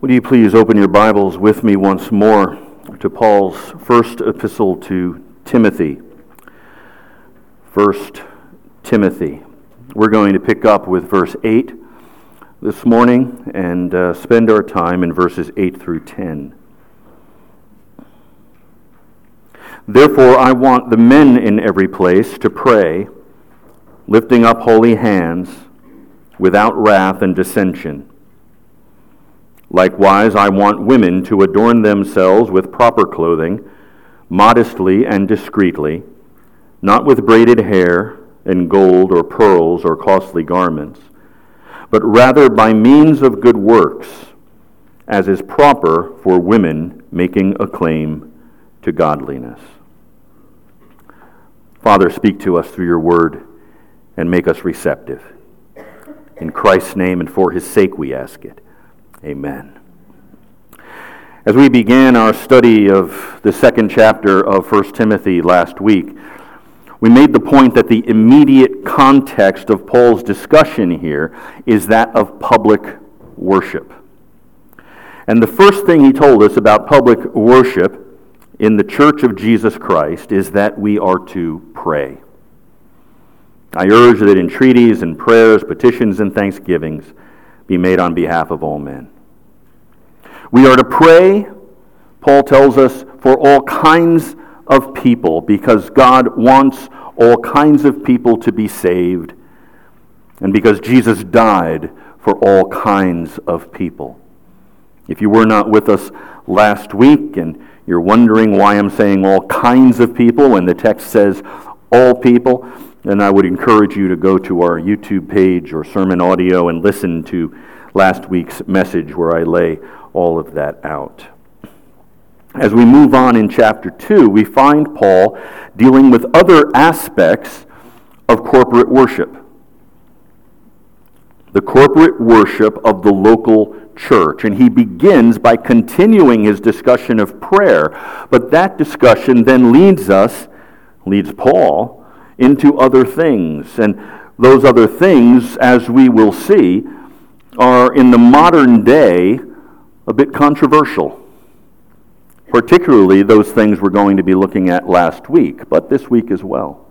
Would you please open your Bibles with me once more to Paul's first epistle to Timothy. 1 Timothy. We're going to pick up with verse 8 this morning and spend our time in verses 8 through 10. Therefore I want the men in every place to pray, lifting up holy hands, without wrath and dissension. Likewise, I want women to adorn themselves with proper clothing, modestly and discreetly, not with braided hair and gold or pearls or costly garments, but rather by means of good works, as is proper for women making a claim to godliness. Father, speak to us through your word and make us receptive. In Christ's name and for his sake we ask it. Amen. As we began our study of the second chapter of 1 Timothy last week, we made the point that the immediate context of Paul's discussion here is that of public worship. And the first thing he told us about public worship in the Church of Jesus Christ is that we are to pray. I urge that entreaties and prayers, petitions and thanksgivings be made on behalf of all men. We are to pray, Paul tells us, for all kinds of people, because God wants all kinds of people to be saved, and because Jesus died for all kinds of people. If you were not with us last week, and you're wondering why I'm saying all kinds of people, and the text says all people, then I would encourage you to go to our YouTube page or sermon audio and listen to last week's message where I lay all of that out. As we move on in chapter 2, we find Paul dealing with other aspects of corporate worship. The corporate worship of the local church. And he begins by continuing his discussion of prayer, but that discussion then leads Paul, into other things. And those other things, as we will see, are in the modern day a bit controversial. Particularly those things we're going to be looking at last week, but this week as well.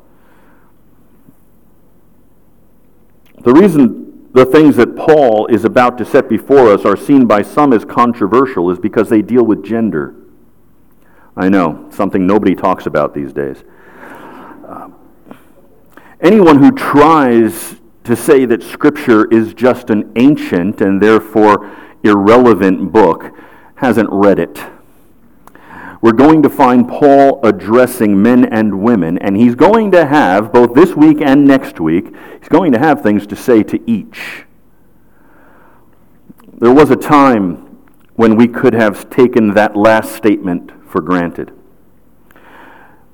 The reason the things that Paul is about to set before us are seen by some as controversial is because they deal with gender. I know, something nobody talks about these days. Anyone who tries to say that Scripture is just an ancient and therefore irrelevant book hasn't read it. We're going to find Paul addressing men and women, and he's going to have, both this week and next week, he's going to have things to say to each. There was a time when we could have taken that last statement for granted.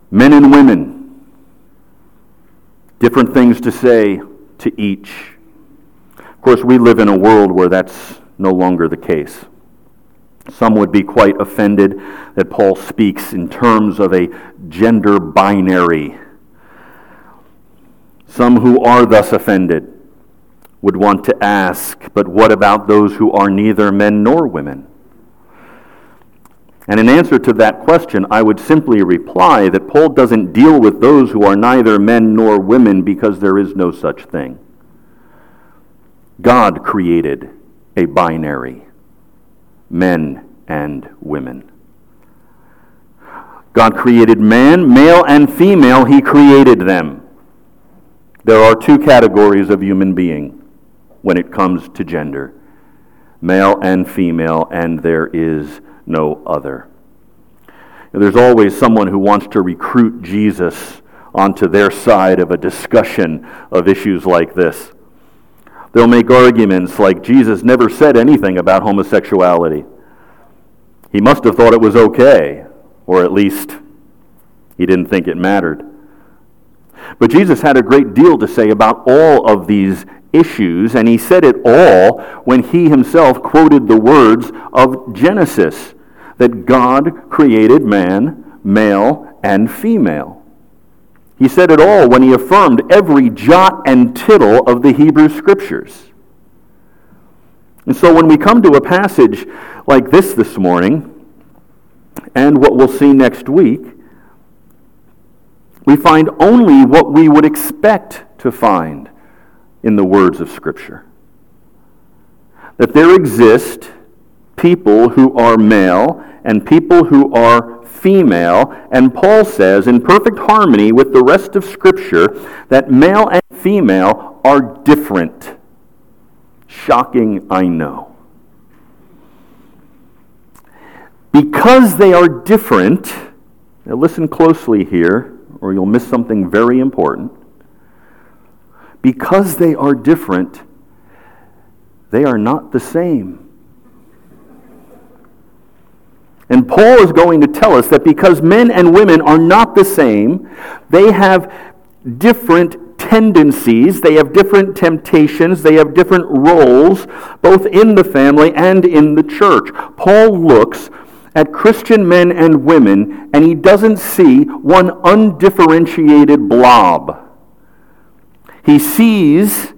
Men and women, different things to say to each. Of course, we live in a world where that's no longer the case. Some would be quite offended that Paul speaks in terms of a gender binary. Some who are thus offended would want to ask, but what about those who are neither men nor women? And in answer to that question, I would simply reply that Paul doesn't deal with those who are neither men nor women because there is no such thing. God created a binary, men and women. God created man, male and female, he created them. There are two categories of human being when it comes to gender, male and female, and there is no other. There's always someone who wants to recruit Jesus onto their side of a discussion of issues like this. They'll make arguments like Jesus never said anything about homosexuality. He must have thought it was okay, or at least he didn't think it mattered. But Jesus had a great deal to say about all of these issues, and he said it all when he himself quoted the words of Genesis, that God created man, male and female. He said it all when he affirmed every jot and tittle of the Hebrew Scriptures. And so when we come to a passage like this morning, and what we'll see next week, we find only what we would expect to find in the words of Scripture. That there exist people who are male and people who are female, and Paul says, in perfect harmony with the rest of Scripture, that male and female are different. Shocking, I know. Because they are different, now listen closely here, or you'll miss something very important. Because they are different, they are not the same. And Paul is going to tell us that because men and women are not the same, they have different tendencies, they have different temptations, they have different roles, both in the family and in the church. Paul looks at Christian men and women, and he doesn't see one undifferentiated blob. He sees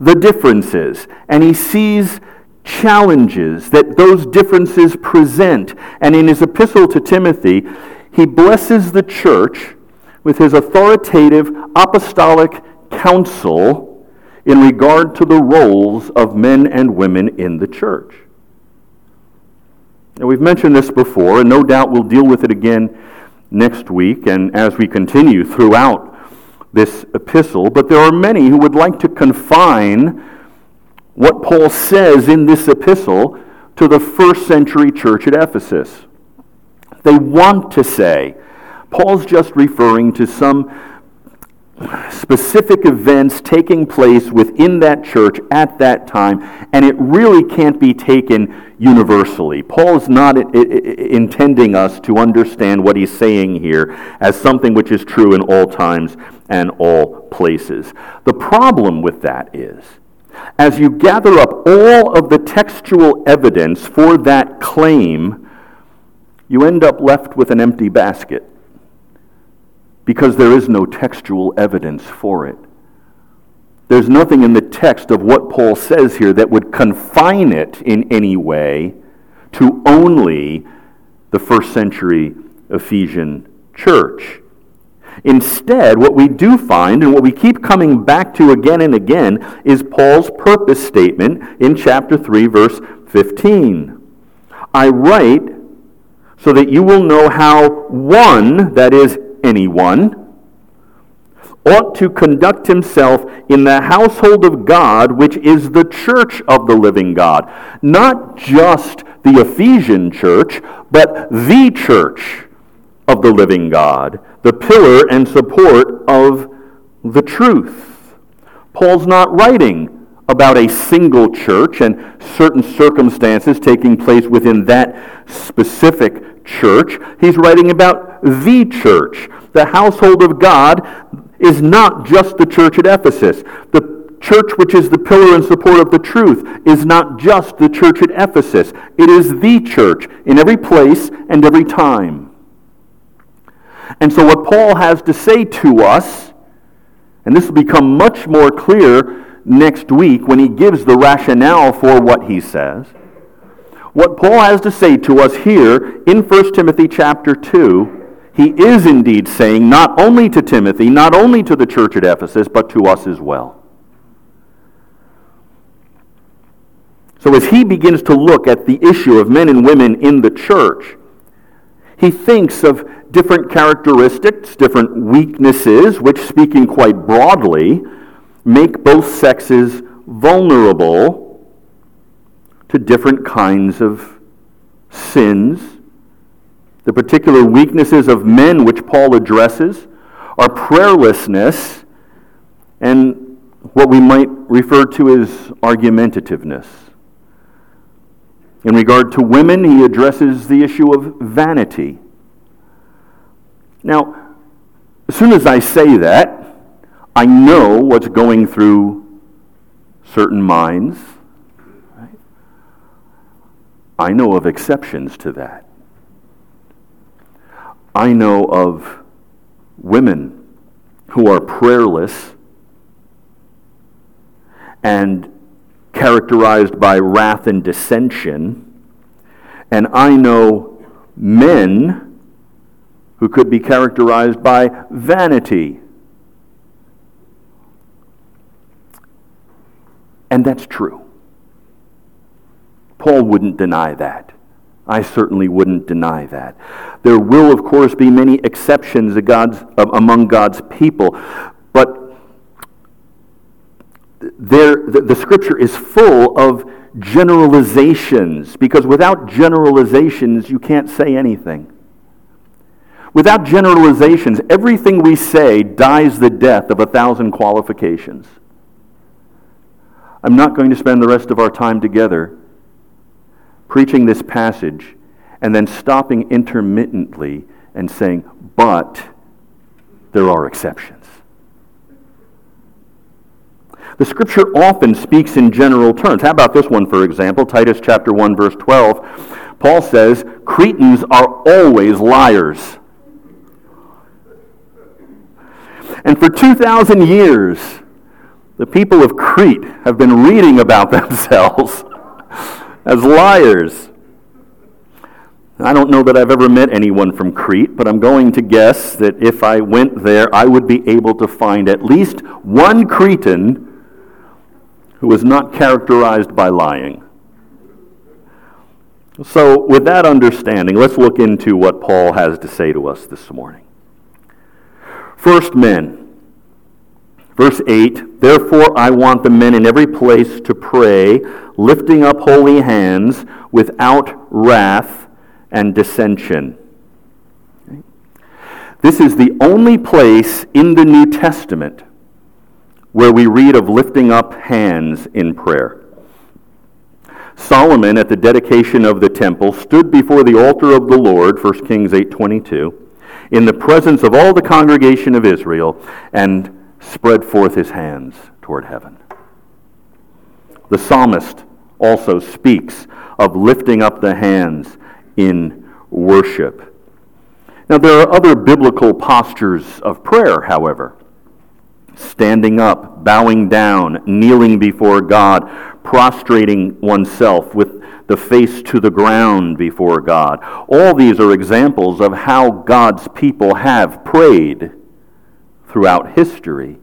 the differences, and he sees challenges that those differences present. And in his epistle to Timothy, he blesses the church with his authoritative apostolic counsel in regard to the roles of men and women in the church. Now, we've mentioned this before, and no doubt we'll deal with it again next week and as we continue throughout this epistle, but there are many who would like to confine what Paul says in this epistle to the first century church at Ephesus. They want to say, Paul's just referring to some specific events taking place within that church at that time, and it really can't be taken universally. Paul's not intending us to understand what he's saying here as something which is true in all times and all places. The problem with that is, as you gather up all of the textual evidence for that claim, you end up left with an empty basket, because there is no textual evidence for it. There's nothing in the text of what Paul says here that would confine it in any way to only the first century Ephesian church. Instead, what we do find, and what we keep coming back to again and again, is Paul's purpose statement in chapter 3, verse 15. I write so that you will know how one, that is, anyone, ought to conduct himself in the household of God, which is the church of the living God. Not just the Ephesian church, but the church of the living God, the pillar and support of the truth. Paul's not writing about a single church and certain circumstances taking place within that specific church. He's writing about the church. The household of God is not just the church at Ephesus. The church which is the pillar and support of the truth is not just the church at Ephesus. It is the church in every place and every time. And so what Paul has to say to us, and this will become much more clear next week when he gives the rationale for what he says, what Paul has to say to us here in 1 Timothy chapter 2, he is indeed saying not only to Timothy, not only to the church at Ephesus, but to us as well. So as he begins to look at the issue of men and women in the church, he thinks of different characteristics, different weaknesses, which, speaking quite broadly, make both sexes vulnerable to different kinds of sins. The particular weaknesses of men which Paul addresses are prayerlessness and what we might refer to as argumentativeness. In regard to women, he addresses the issue of vanity. Now, as soon as I say that, I know what's going through certain minds. I know of exceptions to that. I know of women who are prayerless and characterized by wrath and dissension, and I know men who could be characterized by vanity. And that's true. Paul wouldn't deny that. I certainly wouldn't deny that. There will, of course, be many exceptions among God's people, but the Scripture is full of generalizations, because without generalizations, you can't say anything. Without generalizations, everything we say dies the death of 1,000 qualifications. I'm not going to spend the rest of our time together preaching this passage and then stopping intermittently and saying, but there are exceptions. The Scripture often speaks in general terms. How about this one, for example? Titus chapter 1, verse 12. Paul says, Cretans are always liars. And for 2,000 years, the people of Crete have been reading about themselves as liars. I don't know that I've ever met anyone from Crete, but I'm going to guess that if I went there, I would be able to find at least one Cretan who was not characterized by lying. So, with that understanding, let's look into what Paul has to say to us this morning. First, men. Verse 8, therefore I want the men in every place to pray, lifting up holy hands without wrath and dissension. Okay. This is the only place in the New Testament where we read of lifting up hands in prayer. Solomon, at the dedication of the temple, stood before the altar of the Lord, 1 Kings 8:22, in the presence of all the congregation of Israel, and spread forth his hands toward heaven. The psalmist also speaks of lifting up the hands in worship. Now, there are other biblical postures of prayer, however. Standing up, bowing down, kneeling before God, prostrating oneself with the face to the ground before God. All these are examples of how God's people have prayed throughout history.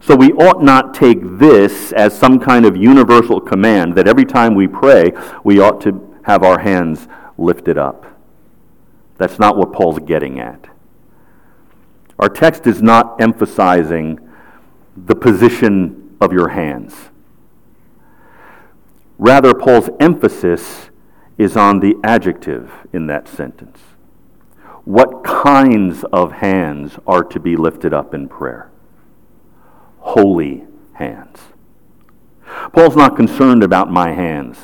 So we ought not take this as some kind of universal command that every time we pray, we ought to have our hands lifted up. That's not what Paul's getting at. Our text is not emphasizing the position of your hands. Rather, Paul's emphasis is on the adjective in that sentence. What kinds of hands are to be lifted up in prayer? Holy hands. Paul's not concerned about my hands.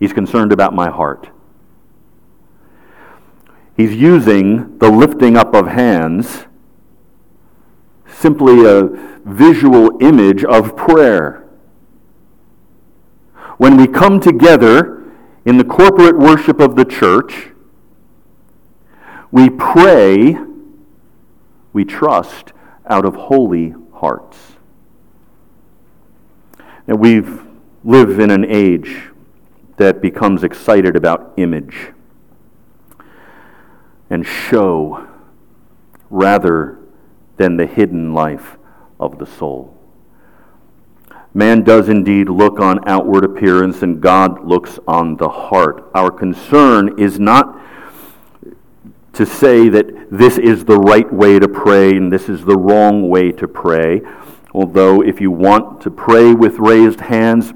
He's concerned about my heart. He's using the lifting up of hands simply a visual image of prayer. When we come together in the corporate worship of the church, we pray, we trust, out of holy hearts. Now, we live in an age that becomes excited about image and show rather than the hidden life of the soul. Man does indeed look on outward appearance, and God looks on the heart. Our concern is not to say that this is the right way to pray and this is the wrong way to pray, although if you want to pray with raised hands,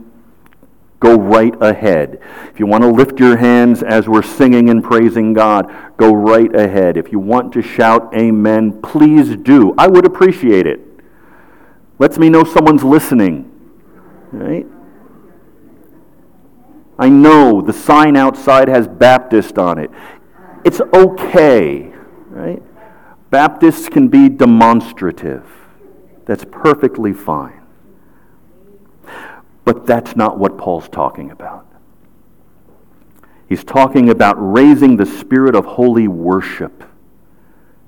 go right ahead. If you want to lift your hands as we're singing and praising God, go right ahead. If you want to shout amen, please do. I would appreciate it. Lets me know someone's listening. Right? I know the sign outside has Baptist on it. It's okay. Right? Baptists can be demonstrative. That's perfectly fine. But that's not what Paul's talking about. He's talking about raising the spirit of holy worship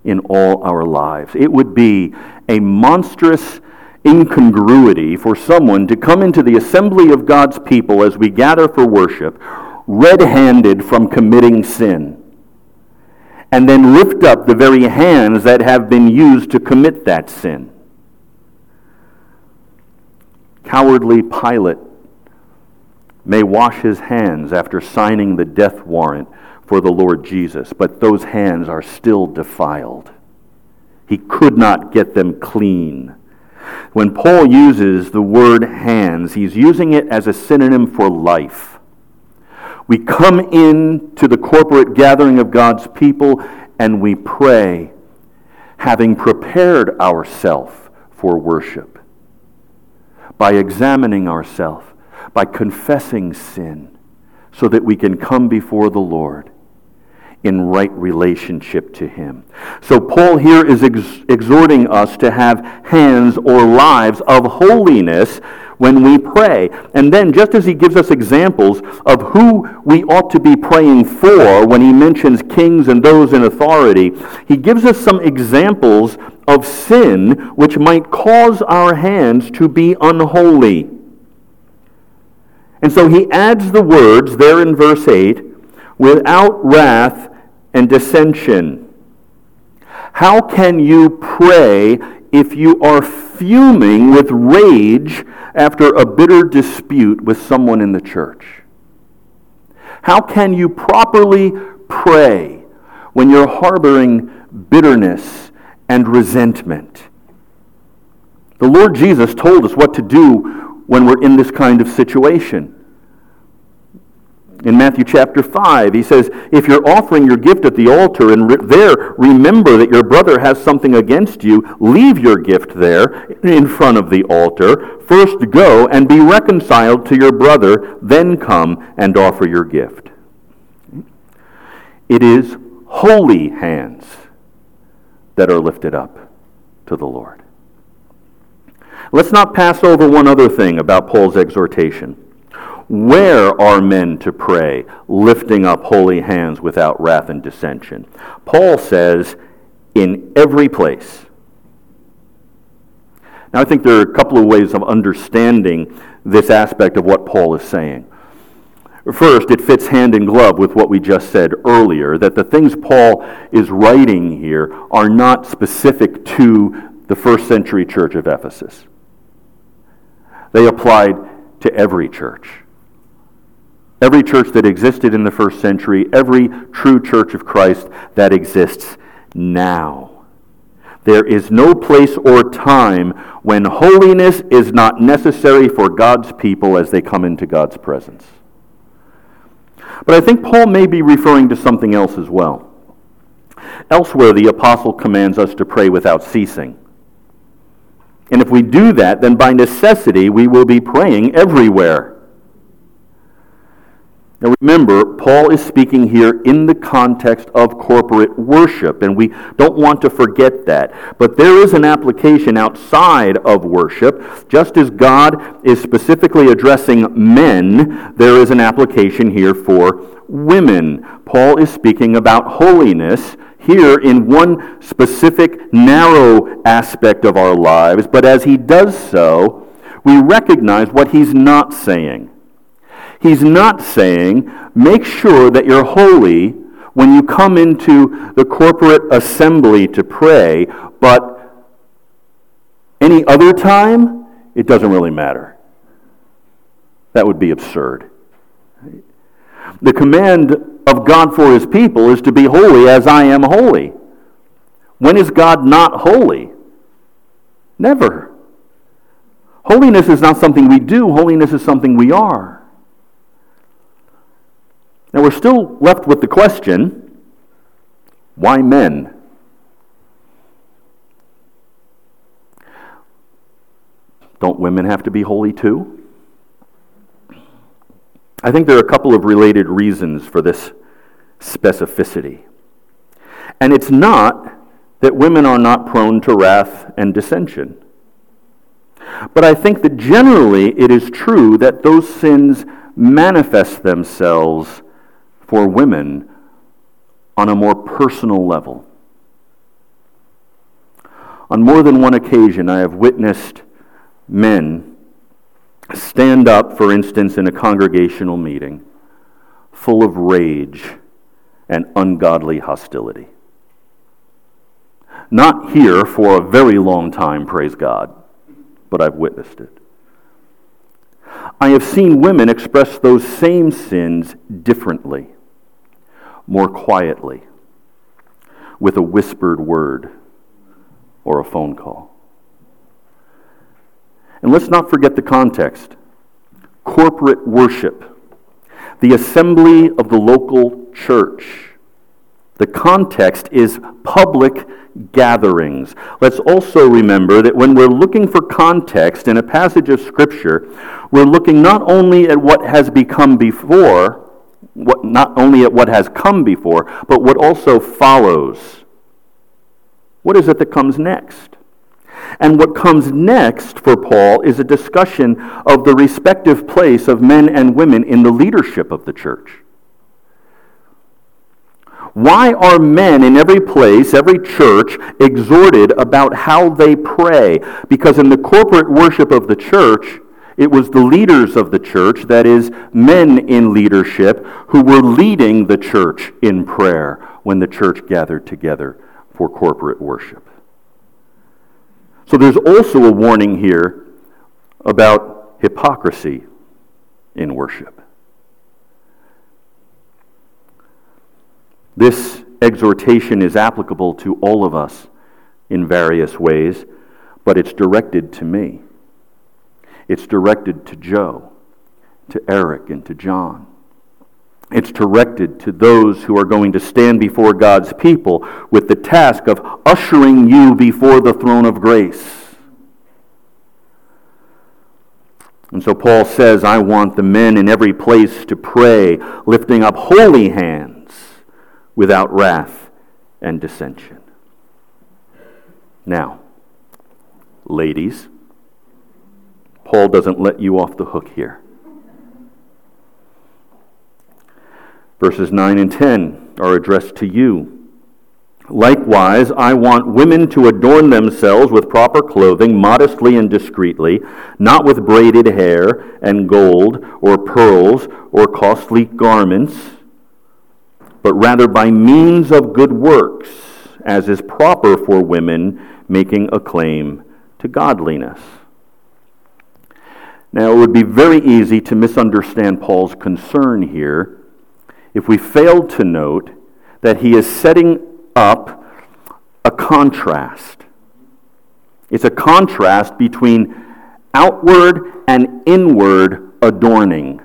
in all our lives. It would be a monstrous incongruity for someone to come into the assembly of God's people as we gather for worship, red-handed from committing sin, and then lift up the very hands that have been used to commit that sin. Cowardly Pilate may wash his hands after signing the death warrant for the Lord Jesus, but those hands are still defiled. He could not get them clean. When Paul uses the word hands, he's using it as a synonym for life. We come in to the corporate gathering of God's people and we pray, having prepared ourselves for worship, by examining ourselves, by confessing sin, so that we can come before the Lord in right relationship to Him. So Paul here is exhorting us to have hands or lives of holiness when we pray. And then just as he gives us examples of who we ought to be praying for when he mentions kings and those in authority, he gives us some examples of sin which might cause our hands to be unholy. And so he adds the words there in verse 8, without wrath and dissension. How can you pray if you are fuming with rage after a bitter dispute with someone in the church? How can you properly pray when you're harboring bitterness and resentment? The Lord Jesus told us what to do when we're in this kind of situation. In Matthew chapter 5, he says, if you're offering your gift at the altar and there remember that your brother has something against you, leave your gift there in front of the altar. First go and be reconciled to your brother, then come and offer your gift. It is holy hands that are lifted up to the Lord. Let's not pass over one other thing about Paul's exhortation. Where are men to pray, lifting up holy hands without wrath and dissension? Paul says, in every place. Now, I think there are a couple of ways of understanding this aspect of what Paul is saying. First, it fits hand in glove with what we just said earlier, that the things Paul is writing here are not specific to the first century church of Ephesus. They applied to every church. Every church that existed in the first century, every true church of Christ that exists now. There is no place or time when holiness is not necessary for God's people as they come into God's presence. But I think Paul may be referring to something else as well. Elsewhere, the apostle commands us to pray without ceasing. And if we do that, then by necessity we will be praying everywhere. Now remember, Paul is speaking here in the context of corporate worship, and we don't want to forget that. But there is an application outside of worship. Just as God is specifically addressing men, there is an application here for women. Paul is speaking about holiness here in one specific narrow aspect of our lives, but as he does so, we recognize what he's not saying. He's not saying, make sure that you're holy when you come into the corporate assembly to pray, but any other time, it doesn't really matter. That would be absurd. The command of God for His people is to be holy as I am holy. When is God not holy? Never. Holiness is not something we do. Holiness is something we are. Now we're still left with the question, why men? Don't women have to be holy too? I think there are a couple of related reasons for this specificity. And it's not that women are not prone to wrath and dissension. But I think that generally it is true that those sins manifest themselves for women on a more personal level. On more than one occasion, I have witnessed men stand up, for instance, in a congregational meeting full of rage and ungodly hostility. Not here for a very long time, praise God, but I've witnessed it. I have seen women express those same sins differently, more quietly, with a whispered word or a phone call. And let's not forget the context. Corporate worship, the assembly of the local church. The context is public gatherings. Let's also remember that when we're looking for context in a passage of Scripture, we're looking not only at what has become before, but what also follows. What is it that comes next? And what comes next for Paul is a discussion of the respective place of men and women in the leadership of the church. Why are men in every place, every church, exhorted about how they pray? Because in the corporate worship of the church, it was the leaders of the church, that is, men in leadership, who were leading the church in prayer when the church gathered together for corporate worship. So there's also a warning here about hypocrisy in worship. This exhortation is applicable to all of us in various ways, but it's directed to me. It's directed to Joe, to Eric, and to John. It's directed to those who are going to stand before God's people with the task of ushering you before the throne of grace. And so Paul says, I want the men in every place to pray, lifting up holy hands, without wrath and dissension. Now, ladies, Paul doesn't let you off the hook here. Verses 9 and 10 are addressed to you. Likewise, I want women to adorn themselves with proper clothing, modestly and discreetly, not with braided hair and gold or pearls or costly garments, but rather by means of good works, as is proper for women making a claim to godliness. Now, it would be very easy to misunderstand Paul's concern here if we failed to note that he is setting up a contrast. It's a contrast between outward and inward adorning.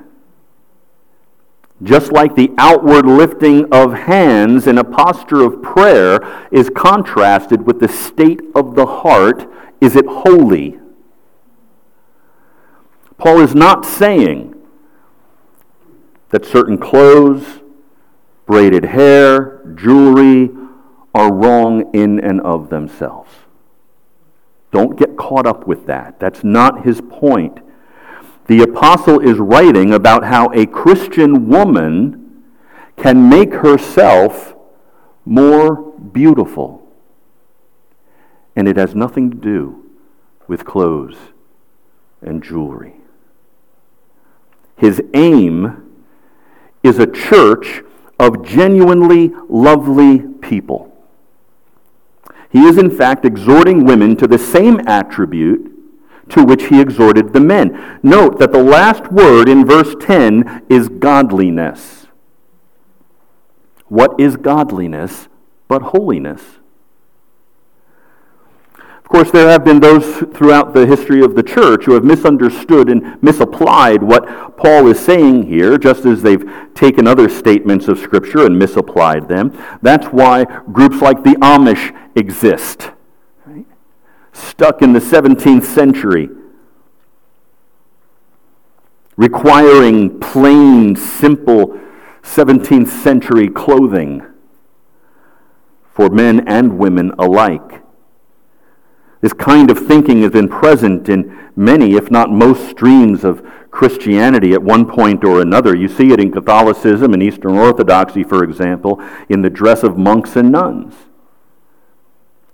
Just like the outward lifting of hands in a posture of prayer is contrasted with the state of the heart, is it holy? Paul is not saying that certain clothes, braided hair, jewelry are wrong in and of themselves. Don't get caught up with that. That's not his point. The apostle is writing about how a Christian woman can make herself more beautiful. And it has nothing to do with clothes and jewelry. His aim is a church of genuinely lovely people. He is, in fact, exhorting women to the same attribute to which he exhorted the men. Note that the last word in verse 10 is godliness. What is godliness but holiness? Of course, there have been those throughout the history of the church who have misunderstood and misapplied what Paul is saying here, just as they've taken other statements of Scripture and misapplied them. That's why groups like the Amish exist, stuck in the 17th century, requiring plain, simple 17th century clothing for men and women alike. This kind of thinking has been present in many, if not most, streams of Christianity at one point or another. You see it in Catholicism and Eastern Orthodoxy, for example, in the dress of monks and nuns.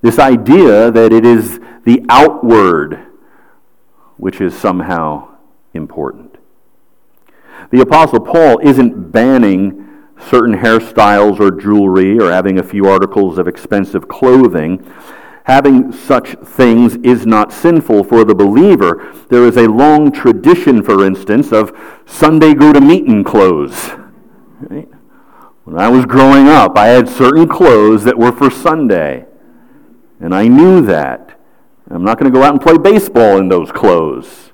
This idea that it is the outward which is somehow important. The Apostle Paul isn't banning certain hairstyles or jewelry or having a few articles of expensive clothing. Having such things is not sinful for the believer. There is a long tradition, for instance, of Sunday go-to-meeting clothes. Right? When I was growing up, I had certain clothes that were for Sunday. And I knew that. I'm not going to go out and play baseball in those clothes.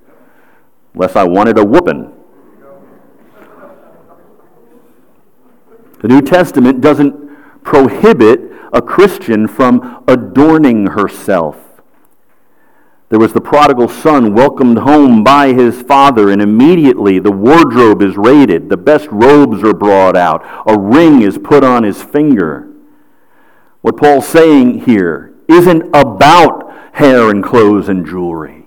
Unless I wanted a whooping. The New Testament doesn't prohibit a Christian from adorning herself. There was the prodigal son welcomed home by his father, and immediately the wardrobe is raided, the best robes are brought out, a ring is put on his finger. What Paul's saying here isn't about hair and clothes and jewelry.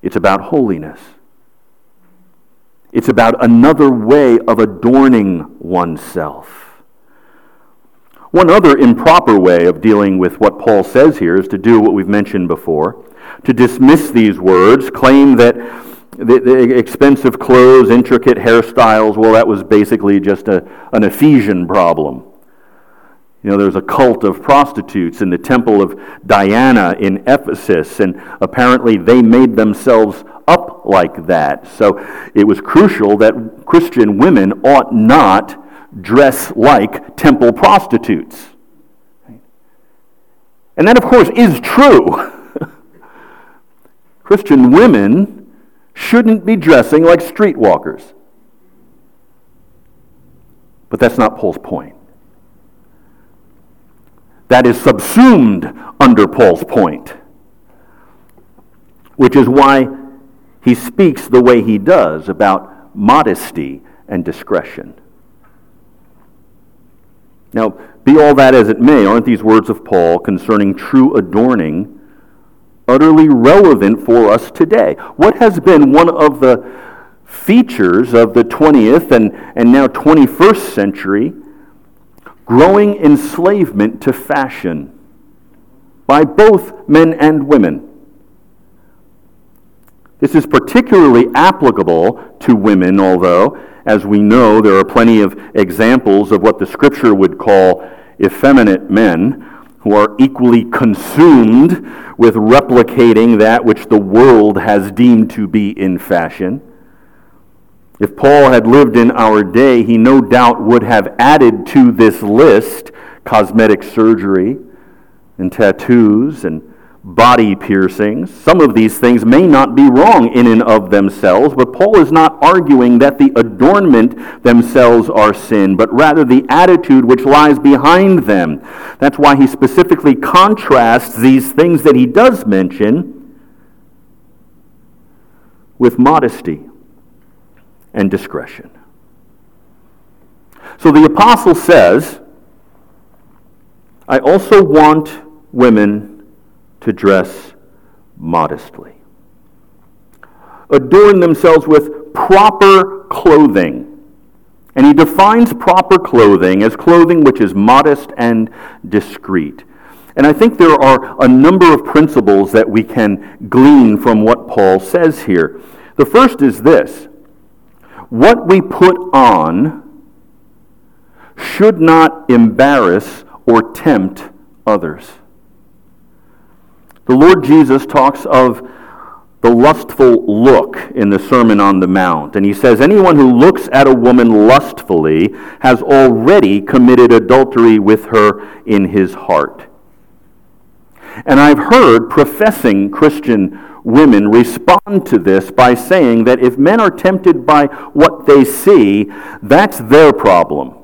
It's about holiness. It's about another way of adorning oneself. One other improper way of dealing with what Paul says here is to do what we've mentioned before, to dismiss these words, claim that the expensive clothes, intricate hairstyles, well, that was basically just an Ephesian problem. You know, there's a cult of prostitutes in the temple of Diana in Ephesus, and apparently they made themselves up like that. So it was crucial that Christian women ought not dress like temple prostitutes. And that, of course, is true. Christian women shouldn't be dressing like streetwalkers. But that's not Paul's point. That is subsumed under Paul's point, which is why he speaks the way he does about modesty and discretion. Now, be all that as it may, aren't these words of Paul concerning true adorning utterly relevant for us today? What has been one of the features of the 20th and now 21st century? Growing enslavement to fashion by both men and women. This is particularly applicable to women, although, as we know, there are plenty of examples of what the Scripture would call effeminate men who are equally consumed with replicating that which the world has deemed to be in fashion. If Paul had lived in our day, he no doubt would have added to this list cosmetic surgery and tattoos and body piercings. Some of these things may not be wrong in and of themselves, but Paul is not arguing that the adornment themselves are sin, but rather the attitude which lies behind them. That's why he specifically contrasts these things that he does mention with modesty and discretion. So the apostle says, I also want women to dress modestly. Adorn themselves with proper clothing. And he defines proper clothing as clothing which is modest and discreet. And I think there are a number of principles that we can glean from what Paul says here. The first is this: what we put on should not embarrass or tempt others. The Lord Jesus talks of the lustful look in the Sermon on the Mount, and he says, anyone who looks at a woman lustfully has already committed adultery with her in his heart. And I've heard professing Christian women respond to this by saying that if men are tempted by what they see, that's their problem.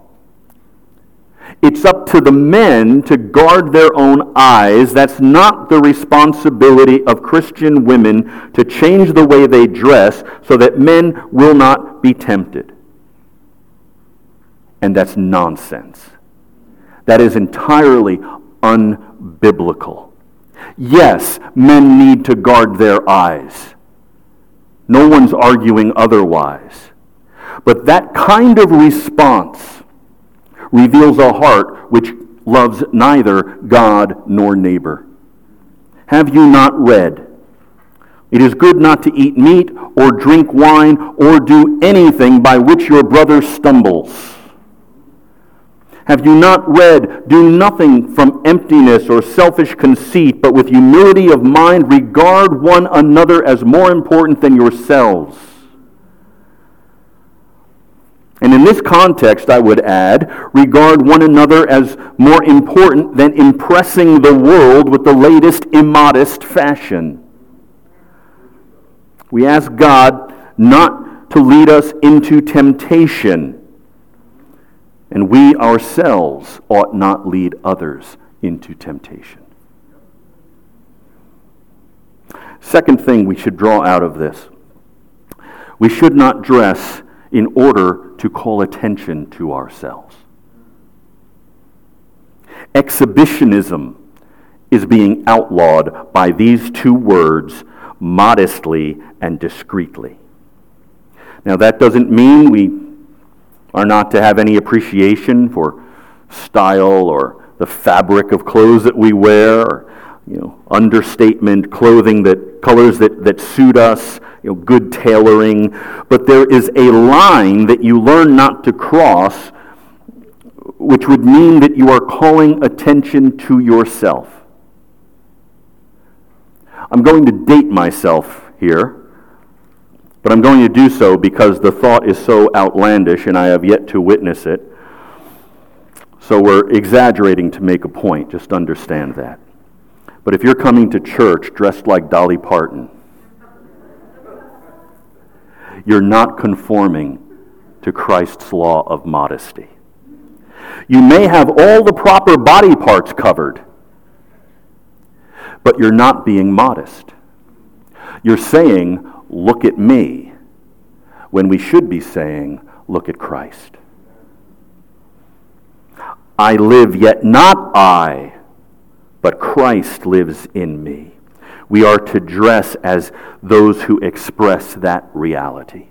It's up to the men to guard their own eyes. That's not the responsibility of Christian women to change the way they dress so that men will not be tempted. And that's nonsense. That is entirely unbiblical. Yes, men need to guard their eyes. No one's arguing otherwise. But that kind of response reveals a heart which loves neither God nor neighbor. Have you not read It is good not to eat meat or drink wine or do anything by which your brother stumbles. Have you not read, do nothing from emptiness or selfish conceit, but with humility of mind regard one another as more important than yourselves. And in this context, I would add, regard one another as more important than impressing the world with the latest immodest fashion. We ask God not to lead us into temptation. And we ourselves ought not lead others into temptation. Second thing we should draw out of this. We should not dress in order to call attention to ourselves. Exhibitionism is being outlawed by these two words, modestly and discreetly. Now that doesn't mean we are not to have any appreciation for style or the fabric of clothes that we wear, or, understatement, clothing that colors that suit us, good tailoring. But there is a line that you learn not to cross, which would mean that you are calling attention to yourself. I'm going to date myself here. But I'm going to do so because the thought is so outlandish and I have yet to witness it. So we're exaggerating to make a point. Just understand that. But if you're coming to church dressed like Dolly Parton, you're not conforming to Christ's law of modesty. You may have all the proper body parts covered, but you're not being modest. You're saying, "Look at me," when we should be saying, "Look at Christ." I live, yet not I, but Christ lives in me. We are to dress as those who express that reality.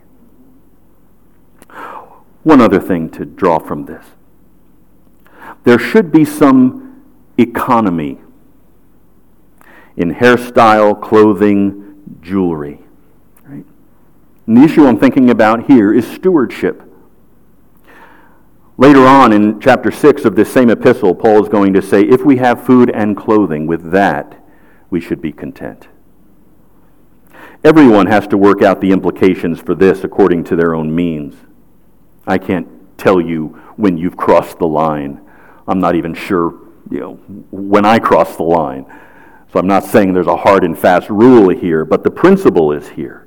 One other thing to draw from this. There should be some economy in hairstyle, clothing, jewelry. And the issue I'm thinking about here is stewardship. Later on in chapter 6 of this same epistle, Paul is going to say, if we have food and clothing, with that we should be content. Everyone has to work out the implications for this according to their own means. I can't tell you when you've crossed the line. I'm not even sure, when I cross the line. So I'm not saying there's a hard and fast rule here, but the principle is here.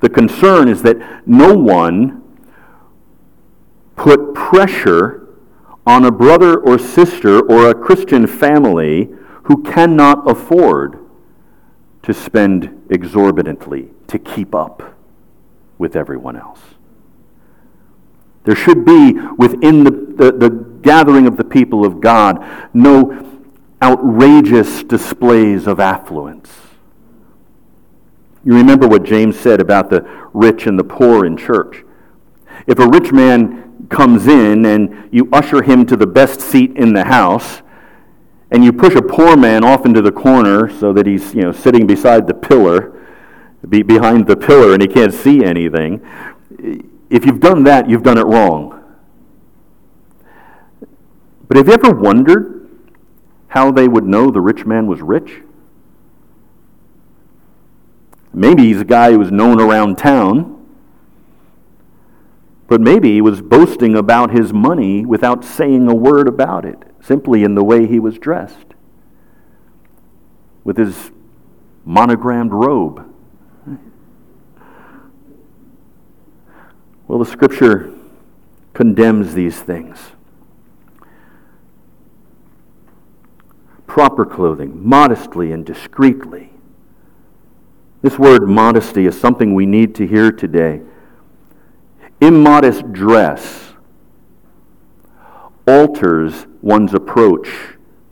The concern is that no one put pressure on a brother or sister or a Christian family who cannot afford to spend exorbitantly to keep up with everyone else. There should be within the gathering of the people of God no outrageous displays of affluence. You remember what James said about the rich and the poor in church. If a rich man comes in and you usher him to the best seat in the house, and you push a poor man off into the corner so that he's, sitting beside the pillar, behind the pillar, and he can't see anything, if you've done that, you've done it wrong. But have you ever wondered how they would know the rich man was rich? Maybe he's a guy who was known around town, but maybe he was boasting about his money without saying a word about it, simply in the way he was dressed, with his monogrammed robe. Well, the Scripture condemns these things. Proper clothing, modestly and discreetly. This word modesty is something we need to hear today. Immodest dress alters one's approach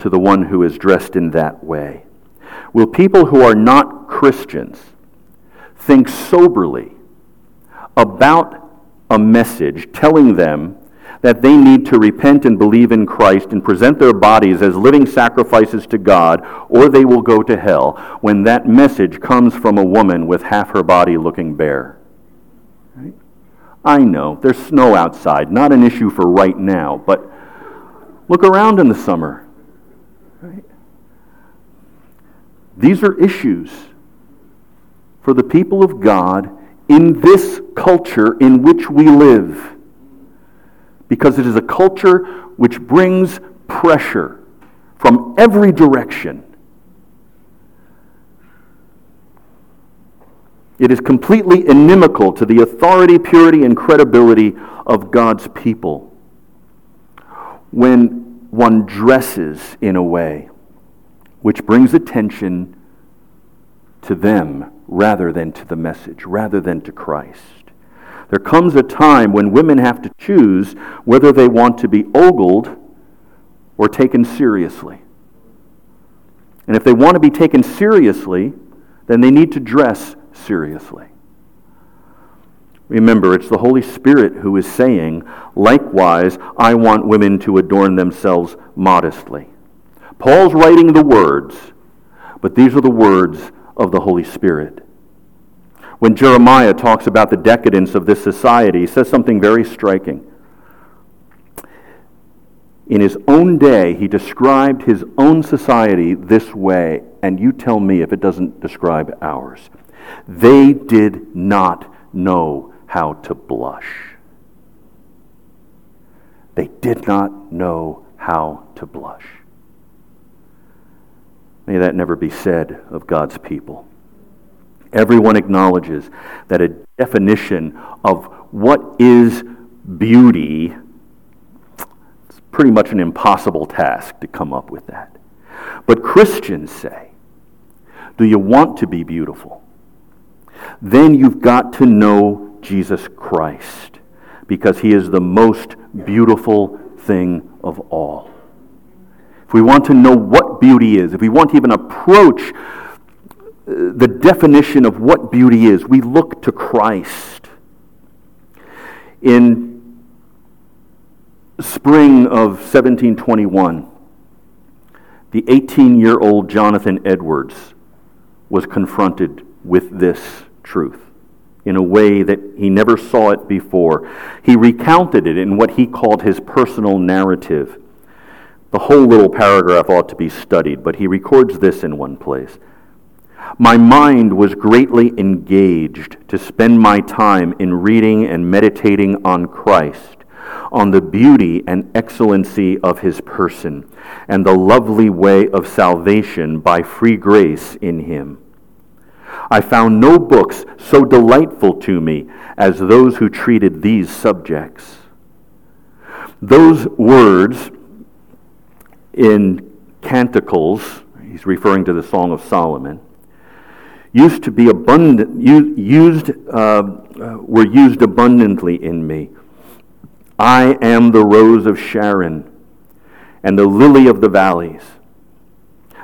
to the one who is dressed in that way. Will people who are not Christians think soberly about a message telling them that they need to repent and believe in Christ and present their bodies as living sacrifices to God, or they will go to hell, when that message comes from a woman with half her body looking bare. Right? I know, there's snow outside, not an issue for right now, but look around in the summer. Right? These are issues for the people of God in this culture in which we live, because it is a culture which brings pressure from every direction. It is completely inimical to the authority, purity, and credibility of God's people when one dresses in a way which brings attention to them rather than to the message, rather than to Christ. There comes a time when women have to choose whether they want to be ogled or taken seriously. And if they want to be taken seriously, then they need to dress seriously. Remember, it's the Holy Spirit who is saying, likewise, I want women to adorn themselves modestly. Paul's writing the words, but these are the words of the Holy Spirit. When Jeremiah talks about the decadence of this society, he says something very striking. In his own day, he described his own society this way, and you tell me if it doesn't describe ours. They did not know how to blush. They did not know how to blush. May that never be said of God's people. Everyone acknowledges that a definition of what is beauty, it's pretty much an impossible task to come up with that. But Christians say, do you want to be beautiful? Then you've got to know Jesus Christ, because he is the most beautiful thing of all. If we want to know what beauty is, if we want to even approach the definition of what beauty is, we look to Christ. In spring of 1721, the 18-year-old Jonathan Edwards was confronted with this truth in a way that he never saw it before. He recounted it in what he called his personal narrative. The whole little paragraph ought to be studied, but he records this in one place. My mind was greatly engaged to spend my time in reading and meditating on Christ, on the beauty and excellency of his person, and the lovely way of salvation by free grace in him. I found no books so delightful to me as those who treated these subjects. Those words in Canticles, he's referring to the Song of Solomon, were used abundantly in me. I am the rose of Sharon and the lily of the valleys.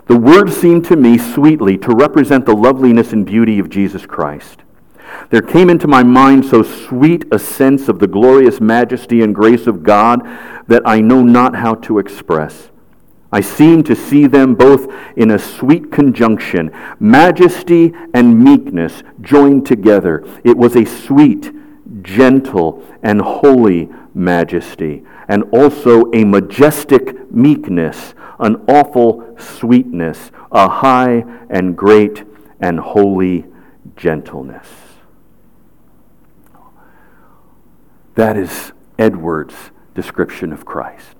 The word seemed to me sweetly to represent the loveliness and beauty of Jesus Christ. There came into my mind so sweet a sense of the glorious majesty and grace of God that I know not how to express. I seem to see them both in a sweet conjunction, majesty and meekness joined together. It was a sweet, gentle, and holy majesty, and also a majestic meekness, an awful sweetness, a high and great and holy gentleness. That is Edwards' description of Christ.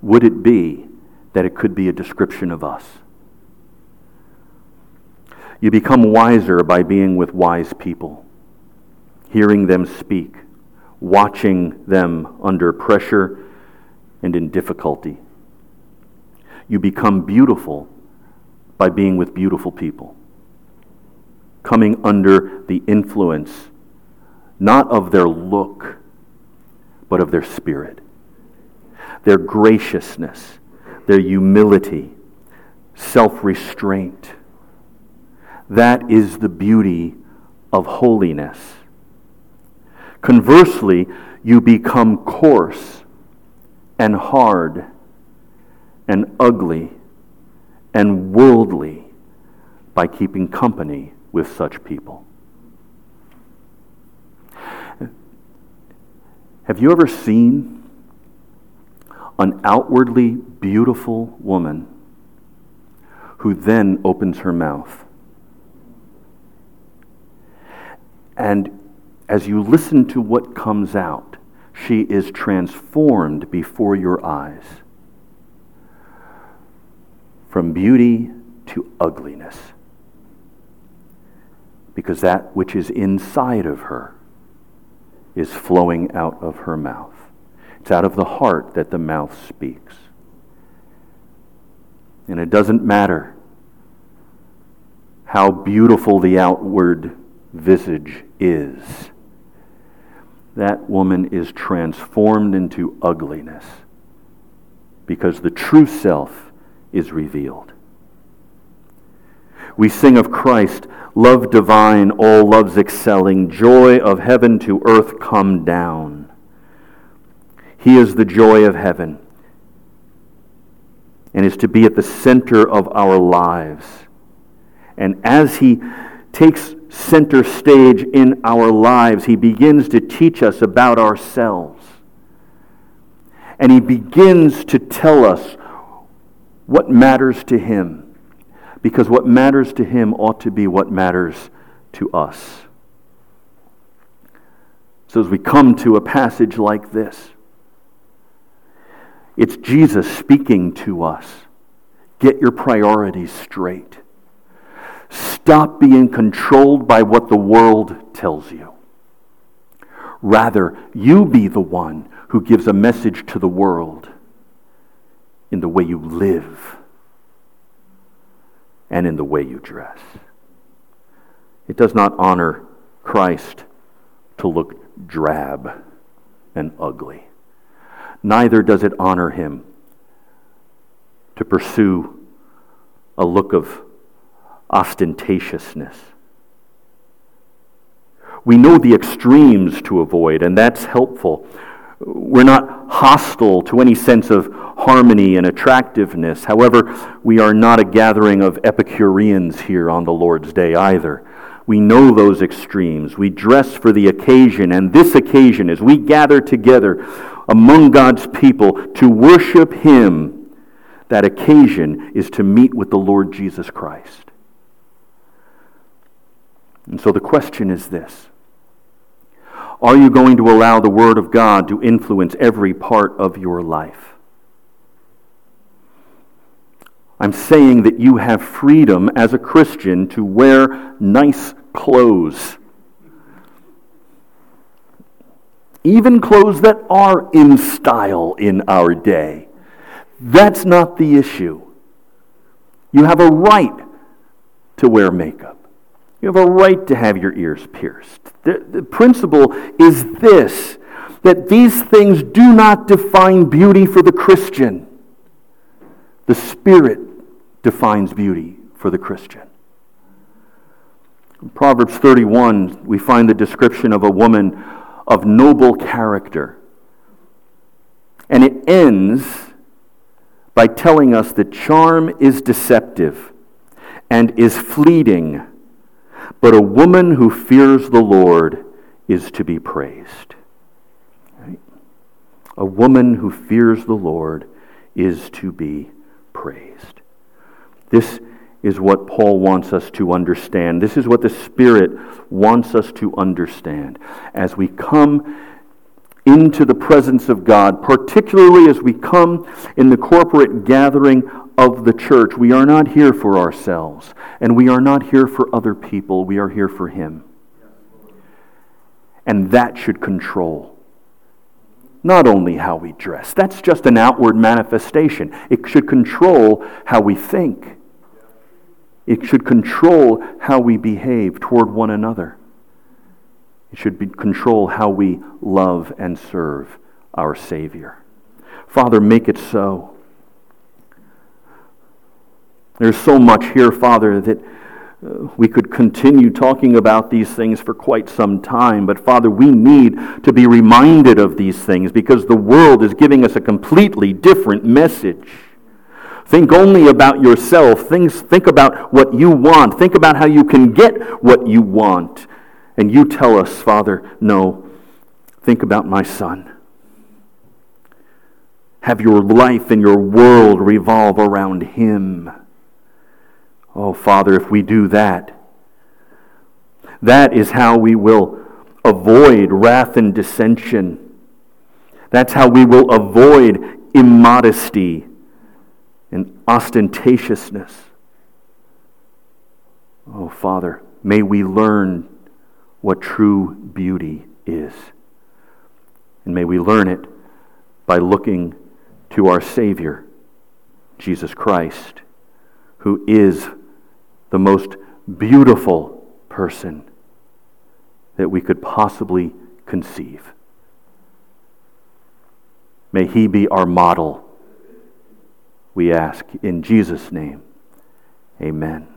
Would it be that it could be a description of us? You become wiser by being with wise people, hearing them speak, watching them under pressure and in difficulty. You become beautiful by being with beautiful people, coming under the influence, not of their look, but of their spirit, their graciousness, their humility, self-restraint. That is the beauty of holiness. Conversely, you become coarse and hard and ugly and worldly by keeping company with such people. Have you ever seen an outwardly beautiful woman who then opens her mouth? And as you listen to what comes out, she is transformed before your eyes from beauty to ugliness, because that which is inside of her is flowing out of her mouth. It's out of the heart that the mouth speaks. And it doesn't matter how beautiful the outward visage is. That woman is transformed into ugliness because the true self is revealed. We sing of Christ, love divine, all loves excelling, joy of heaven to earth come down. He is the joy of heaven and is to be at the center of our lives. And as he takes center stage in our lives, he begins to teach us about ourselves. And he begins to tell us what matters to him, because what matters to him ought to be what matters to us. So as we come to a passage like this, it's Jesus speaking to us. Get your priorities straight. Stop being controlled by what the world tells you. Rather, you be the one who gives a message to the world in the way you live and in the way you dress. It does not honor Christ to look drab and ugly. Neither does it honor him to pursue a look of ostentatiousness. We know the extremes to avoid, and that's helpful. We're not hostile to any sense of harmony and attractiveness. However, we are not a gathering of Epicureans here on the Lord's Day either. We know those extremes. We dress for the occasion, and this occasion is we gather together among God's people to worship him. That occasion is to meet with the Lord Jesus Christ. And so the question is this: are you going to allow the Word of God to influence every part of your life? I'm saying that you have freedom as a Christian to wear nice clothes, even clothes that are in style in our day. That's not the issue. You have a right to wear makeup. You have a right to have your ears pierced. The principle is this, that these things do not define beauty for the Christian. The Spirit defines beauty for the Christian. In Proverbs 31, we find the description of a woman of noble character. And it ends by telling us that charm is deceptive and is fleeting, but a woman who fears the Lord is to be praised. Right? A woman who fears the Lord is to be praised. This is what Paul wants us to understand. This is what the Spirit wants us to understand. As we come into the presence of God, particularly as we come in the corporate gathering of the church, we are not here for ourselves, and we are not here for other people. We are here for him. And that should control not only how we dress. That's just an outward manifestation. It should control how we think. It should control how we behave toward one another. It should control how we love and serve our Savior. Father, make it so. There's so much here, Father, that We could continue talking about these things for quite some time, but Father, we need to be reminded of these things because the world is giving us a completely different message. Think only about yourself. Think about what you want. Think about how you can get what you want. And you tell us, Father, no, think about my son. Have your life and your world revolve around him. Oh, Father, if we do that, that is how we will avoid wrath and dissension. That's how we will avoid immodesty and ostentatiousness. Oh, Father, may we learn what true beauty is. And may we learn it by looking to our Savior, Jesus Christ, who is the most beautiful person that we could possibly conceive. May he be our model, we ask in Jesus' name. Amen.